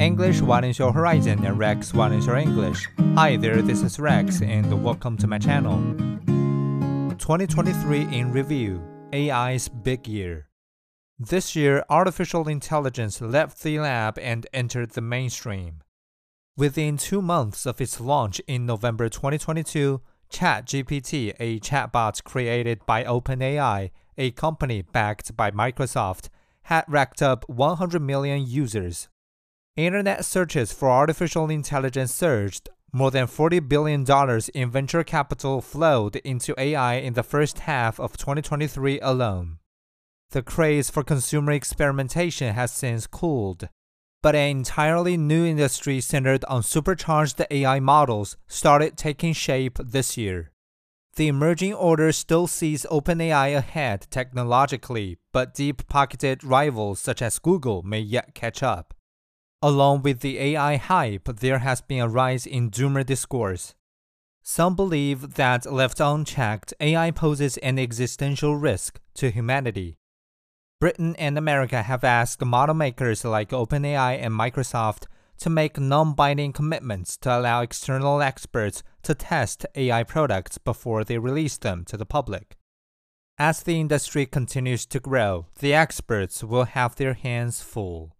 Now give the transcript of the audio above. English, widens your horizon, and Rex widens your English. Hi there, this is Rex, and welcome to my channel. 2023 in review, AI's big year. This year, artificial intelligence left the lab and entered the mainstream. Within 2 months of its launch in November 2022, ChatGPT, a chatbot created by OpenAI, a company backed by Microsoft, had racked up 100 million users. Internet searches for artificial intelligence surged. More than $40 billion in venture capital flowed into AI in the first half of 2023 alone. The craze for consumer experimentation has since cooled, but an entirely new industry centered on supercharged AI models started taking shape this year. The emerging order still sees OpenAI ahead technologically, but deep-pocketed rivals such as Google may yet catch up. Along with the AI hype, there has been a rise in doomer discourse. Some believe that left unchecked, AI poses an existential risk to humanity. Britain and America have asked model makers like OpenAI and Microsoft to make non-binding commitments to allow external experts to test AI products before they release them to the public. As the industry continues to grow, the experts will have their hands full.